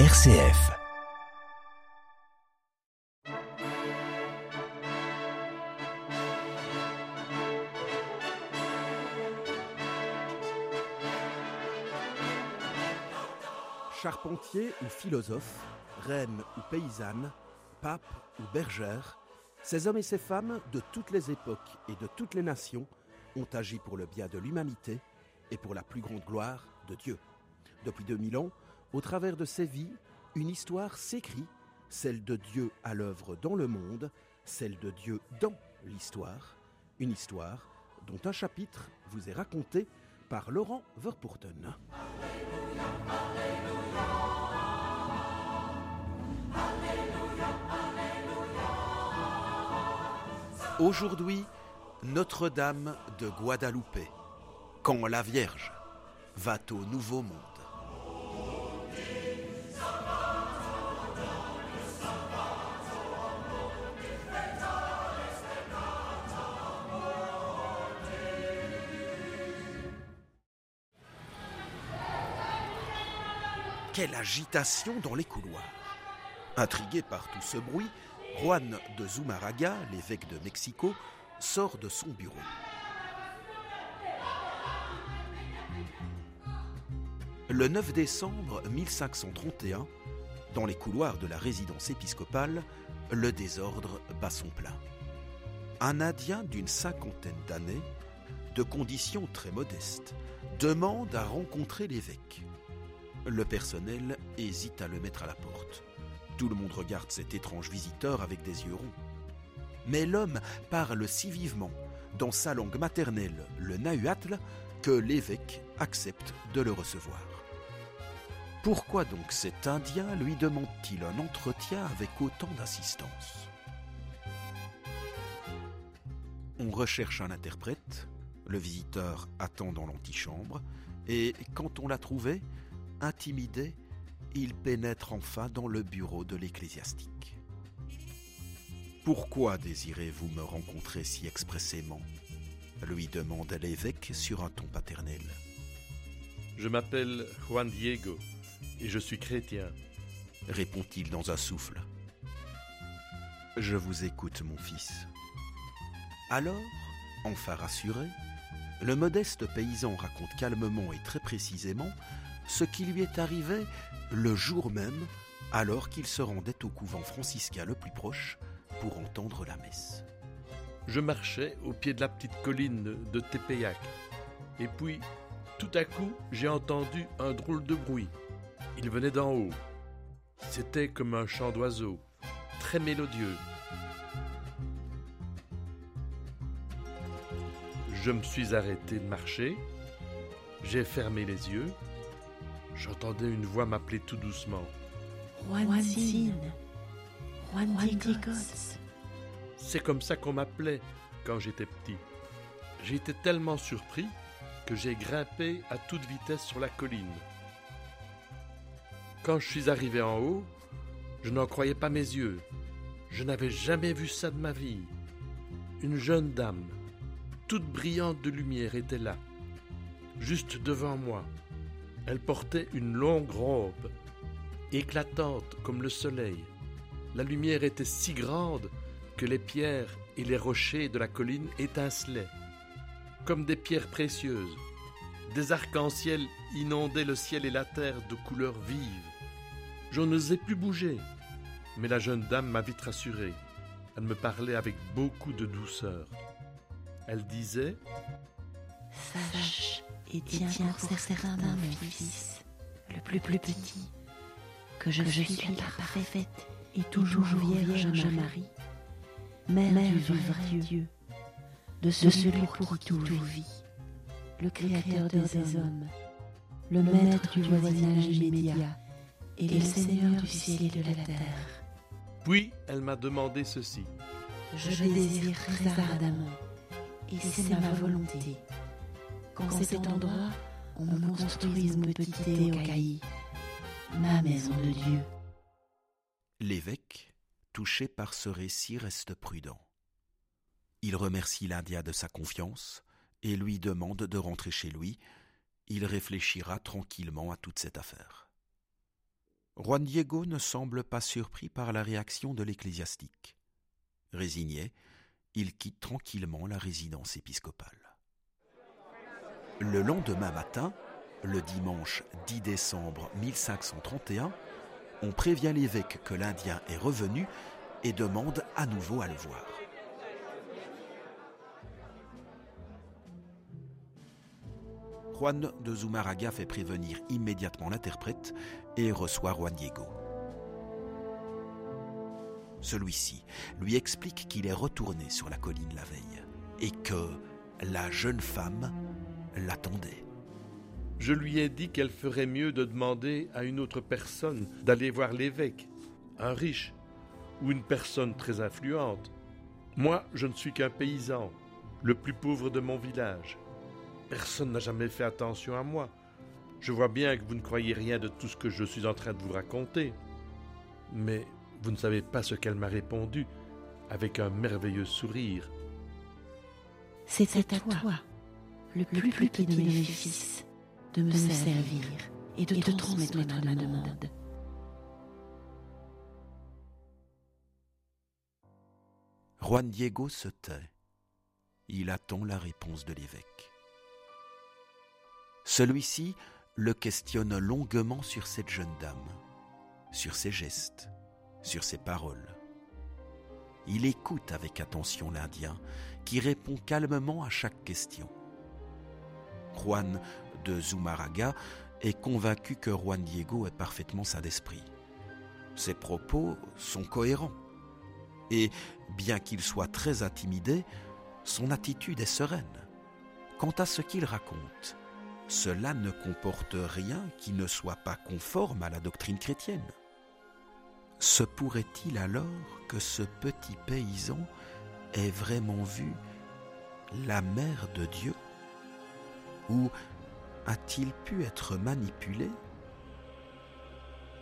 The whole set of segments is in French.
RCF. Charpentier ou philosophe, reine ou paysanne, pape ou bergère, ces hommes et ces femmes de toutes les époques et de toutes les nations ont agi pour le bien de l'humanité et pour la plus grande gloire de Dieu. Depuis 2000 ans, au travers de ces vies, une histoire s'écrit, celle de Dieu à l'œuvre dans le monde, celle de Dieu dans l'histoire, une histoire dont un chapitre vous est raconté par Laurent Verporten. Alléluia, alléluia, alléluia, alléluia. Aujourd'hui, Notre-Dame de Guadalupe, quand la Vierge va au Nouveau Monde. Quelle agitation dans les couloirs! Intrigué par tout ce bruit, Juan de Zumarraga, l'évêque de Mexico, sort de son bureau. Le 9 décembre 1531, dans les couloirs de la résidence épiscopale, le désordre bat son plein. Un Indien d'une cinquantaine d'années, de conditions très modestes, demande à rencontrer l'évêque. Le personnel hésite à le mettre à la porte. Tout le monde regarde cet étrange visiteur avec des yeux ronds. Mais l'homme parle si vivement, dans sa langue maternelle, le nahuatl, que l'évêque accepte de le recevoir. Pourquoi donc cet Indien lui demande-t-il un entretien avec autant d'insistance ? On recherche un interprète, le visiteur attend dans l'antichambre, et quand on l'a trouvé, intimidé, il pénètre enfin dans le bureau de l'ecclésiastique. « Pourquoi désirez-vous me rencontrer si expressément ?» lui demande l'évêque sur un ton paternel. « Je m'appelle Juan Diego et je suis chrétien, » répond-il dans un souffle. « Je vous écoute, mon fils. » Alors, enfin rassuré, le modeste paysan raconte calmement et très précisément ce qui lui est arrivé le jour même, alors qu'il se rendait au couvent franciscain le plus proche pour entendre la messe. « Je marchais au pied de la petite colline de Tepeyac. Et puis, tout à coup, j'ai entendu un drôle de bruit. Il venait d'en haut. C'était comme un chant d'oiseau, très mélodieux. Je me suis arrêté de marcher. J'ai fermé les yeux. J'entendais une voix m'appeler tout doucement. « Juancine, Juanticos. » C'est comme ça qu'on m'appelait quand j'étais petit. J'ai été tellement surpris que j'ai grimpé à toute vitesse sur la colline. Quand je suis arrivé en haut, je n'en croyais pas mes yeux. Je n'avais jamais vu ça de ma vie. Une jeune dame, toute brillante de lumière, était là, juste devant moi. Elle portait une longue robe, éclatante comme le soleil. La lumière était si grande que les pierres et les rochers de la colline étincelaient, comme des pierres précieuses. Des arcs-en-ciel inondaient le ciel et la terre de couleurs vives. Je n'osais plus bouger, mais la jeune dame m'a vite rassuré. Elle me parlait avec beaucoup de douceur. Elle disait « Sache !» Et tiens pour certains, mon fils, le plus petit, que je suis la parfaite et toujours Vierge Marie, Mère du vrai Dieu, de celui pour qui tout vit, le Créateur des hommes, le Maître du voisinage immédiat et le Seigneur du ciel et de la terre. » Puis elle m'a demandé ceci. « Je désire très ardemment, et c'est ma volonté. » Qu'en cet endroit, on me construise mon petit théocaï, ma maison de Dieu. » L'évêque, touché par ce récit, reste prudent. Il remercie l'Indien de sa confiance et lui demande de rentrer chez lui. Il réfléchira tranquillement à toute cette affaire. Juan Diego ne semble pas surpris par la réaction de l'ecclésiastique. Résigné, il quitte tranquillement la résidence épiscopale. Le lendemain matin, le dimanche 10 décembre 1531, on prévient l'évêque que l'Indien est revenu et demande à nouveau à le voir. Juan de Zumarraga fait prévenir immédiatement l'interprète et reçoit Juan Diego. Celui-ci lui explique qu'il est retourné sur la colline la veille et que la jeune femme l'attendait. Je lui ai dit qu'elle ferait mieux de demander à une autre personne d'aller voir l'évêque, un riche ou une personne très influente. Moi, je ne suis qu'un paysan, le plus pauvre de mon village. Personne n'a jamais fait attention à moi. Je vois bien que vous ne croyez rien de tout ce que je suis en train de vous raconter. Mais vous ne savez pas ce qu'elle m'a répondu, avec un merveilleux sourire. C'est à toi, le plus petit de mes fils, de me servir et de te transmettre ma demande. Juan Diego se tait. Il attend la réponse de l'évêque. Celui-ci le questionne longuement sur cette jeune dame, sur ses gestes, sur ses paroles. Il écoute avec attention l'Indien, qui répond calmement à chaque question. Juan de Zumarraga est convaincu que Juan Diego est parfaitement sain d'esprit. Ses propos sont cohérents. Et, bien qu'il soit très intimidé, son attitude est sereine. Quant à ce qu'il raconte, cela ne comporte rien qui ne soit pas conforme à la doctrine chrétienne. Se pourrait-il alors que ce petit paysan ait vraiment vu la mère de Dieu? Ou a-t-il pu être manipulé?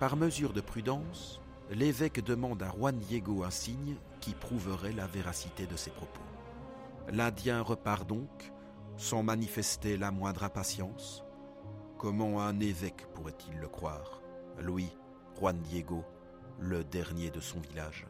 Par mesure de prudence, l'évêque demande à Juan Diego un signe qui prouverait la véracité de ses propos. L'Indien repart donc, sans manifester la moindre impatience. Comment un évêque pourrait-il le croire, lui, Juan Diego, le dernier de son village?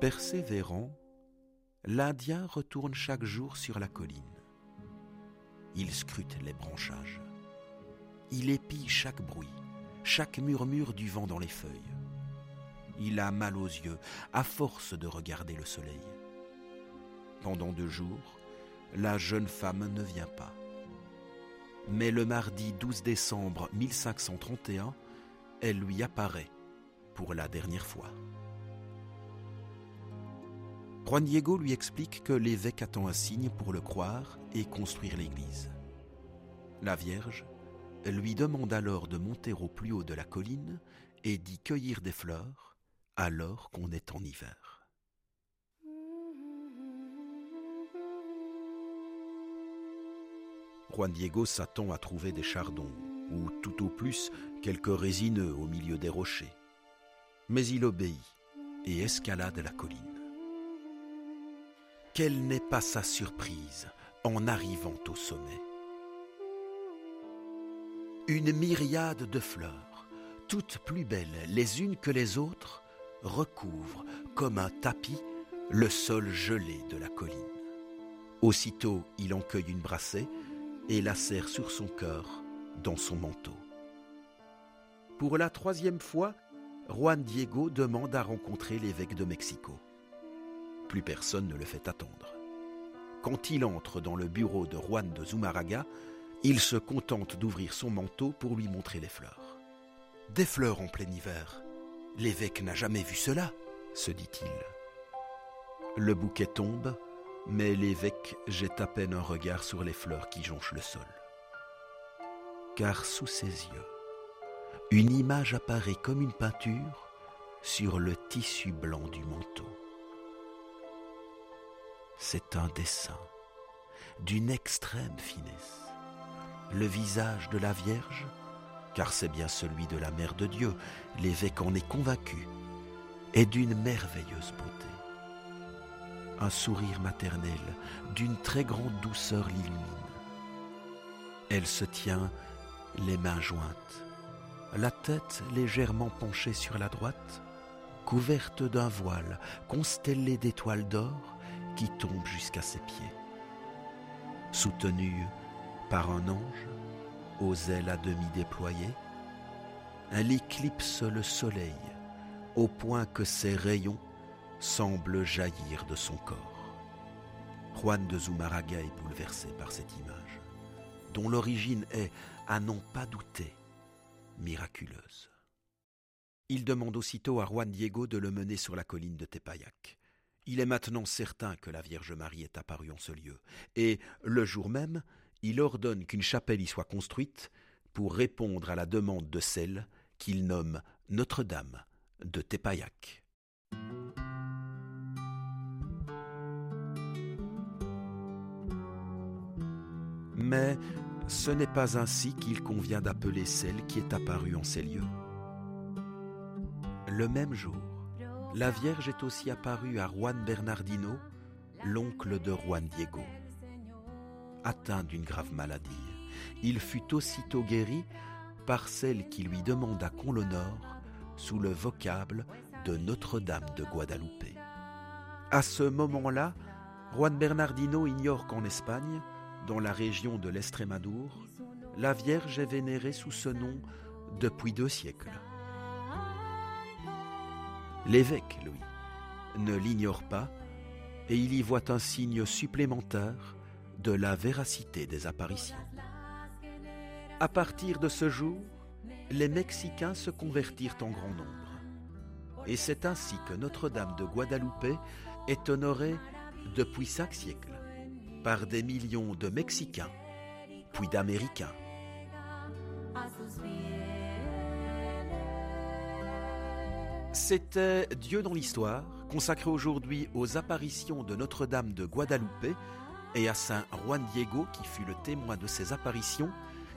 Persévérant, l'Indien retourne chaque jour sur la colline. Il scrute les branchages. Il épie chaque bruit, chaque murmure du vent dans les feuilles. Il a mal aux yeux, à force de regarder le soleil. Pendant 2 jours, la jeune femme ne vient pas. Mais le mardi 12 décembre 1531, elle lui apparaît pour la dernière fois. Juan Diego lui explique que l'évêque attend un signe pour le croire et construire l'église. La Vierge lui demande alors de monter au plus haut de la colline et d'y cueillir des fleurs alors qu'on est en hiver. Juan Diego s'attend à trouver des chardons, ou tout au plus quelques résineux au milieu des rochers. Mais il obéit et escalade la colline. Quelle n'est pas sa surprise en arrivant au sommet? Une myriade de fleurs, toutes plus belles les unes que les autres, recouvrent comme un tapis le sol gelé de la colline. Aussitôt, il en cueille une brassée et la serre sur son cœur, dans son manteau. Pour la 3e fois, Juan Diego demande à rencontrer l'évêque de Mexico. Plus personne ne le fait attendre. Quand il entre dans le bureau de Juan de Zumarraga, il se contente d'ouvrir son manteau pour lui montrer les fleurs. Des fleurs en plein hiver. L'évêque n'a jamais vu cela, se dit-il. Le bouquet tombe, mais l'évêque jette à peine un regard sur les fleurs qui jonchent le sol. Car sous ses yeux, une image apparaît comme une peinture sur le tissu blanc du manteau. C'est un dessin d'une extrême finesse. Le visage de la Vierge, car c'est bien celui de la Mère de Dieu, l'évêque en est convaincu, est d'une merveilleuse beauté. Un sourire maternel, d'une très grande douceur l'illumine. Elle se tient les mains jointes, la tête légèrement penchée sur la droite, couverte d'un voile constellé d'étoiles d'or qui tombe jusqu'à ses pieds. Soutenue par un ange, aux ailes à demi déployées, elle éclipse le soleil au point que ses rayons semble jaillir de son corps. Juan de Zumarraga est bouleversé par cette image, dont l'origine est, à n'en pas douter, miraculeuse. Il demande aussitôt à Juan Diego de le mener sur la colline de Tepeyac. Il est maintenant certain que la Vierge Marie est apparue en ce lieu, et, le jour même, il ordonne qu'une chapelle y soit construite pour répondre à la demande de celle qu'il nomme Notre-Dame de Tepeyac. Mais ce n'est pas ainsi qu'il convient d'appeler celle qui est apparue en ces lieux. Le même jour, la Vierge est aussi apparue à Juan Bernardino, l'oncle de Juan Diego. Atteint d'une grave maladie, il fut aussitôt guéri par celle qui lui demanda qu'on l'honore sous le vocable de Notre-Dame de Guadalupe. À ce moment-là, Juan Bernardino ignore qu'en Espagne, dans la région de l'Estrémadour, la Vierge est vénérée sous ce nom depuis 2 siècles. L'évêque, lui, ne l'ignore pas et il y voit un signe supplémentaire de la véracité des apparitions. À partir de ce jour, les Mexicains se convertirent en grand nombre. Et c'est ainsi que Notre-Dame de Guadalupe est honorée depuis 5 siècles. Par des millions de Mexicains, puis d'Américains. C'était Dieu dans l'histoire, consacré aujourd'hui aux apparitions de Notre-Dame de Guadalupe et à Saint Juan Diego, qui fut le témoin de ces apparitions,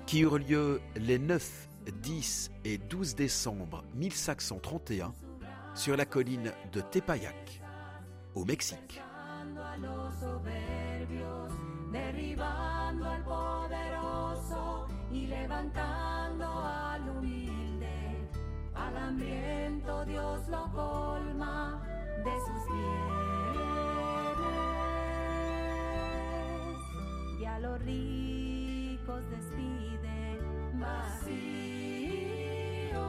qui eurent lieu les 9, 10 et 12 décembre 1531 sur la colline de Tepeyac, au Mexique. Derribando al poderoso y levantando al humilde, al hambriento Dios lo colma de sus bienes y a los ricos despide vacío,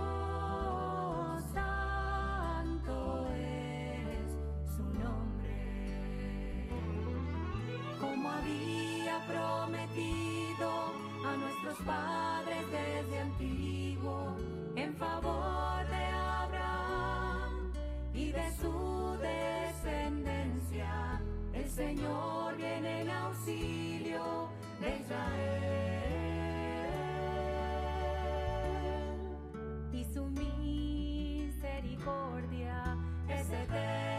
santo es su nombre, como había prometido a nuestros padres desde antiguo en favor de Abraham y de su descendencia. El Señor viene en auxilio de Israel y su misericordia es eterna.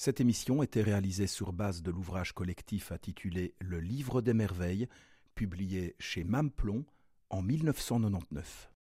Cette émission était réalisée sur base de l'ouvrage collectif intitulé « Le Livre des Merveilles », publié chez Mame-Plon en 1999.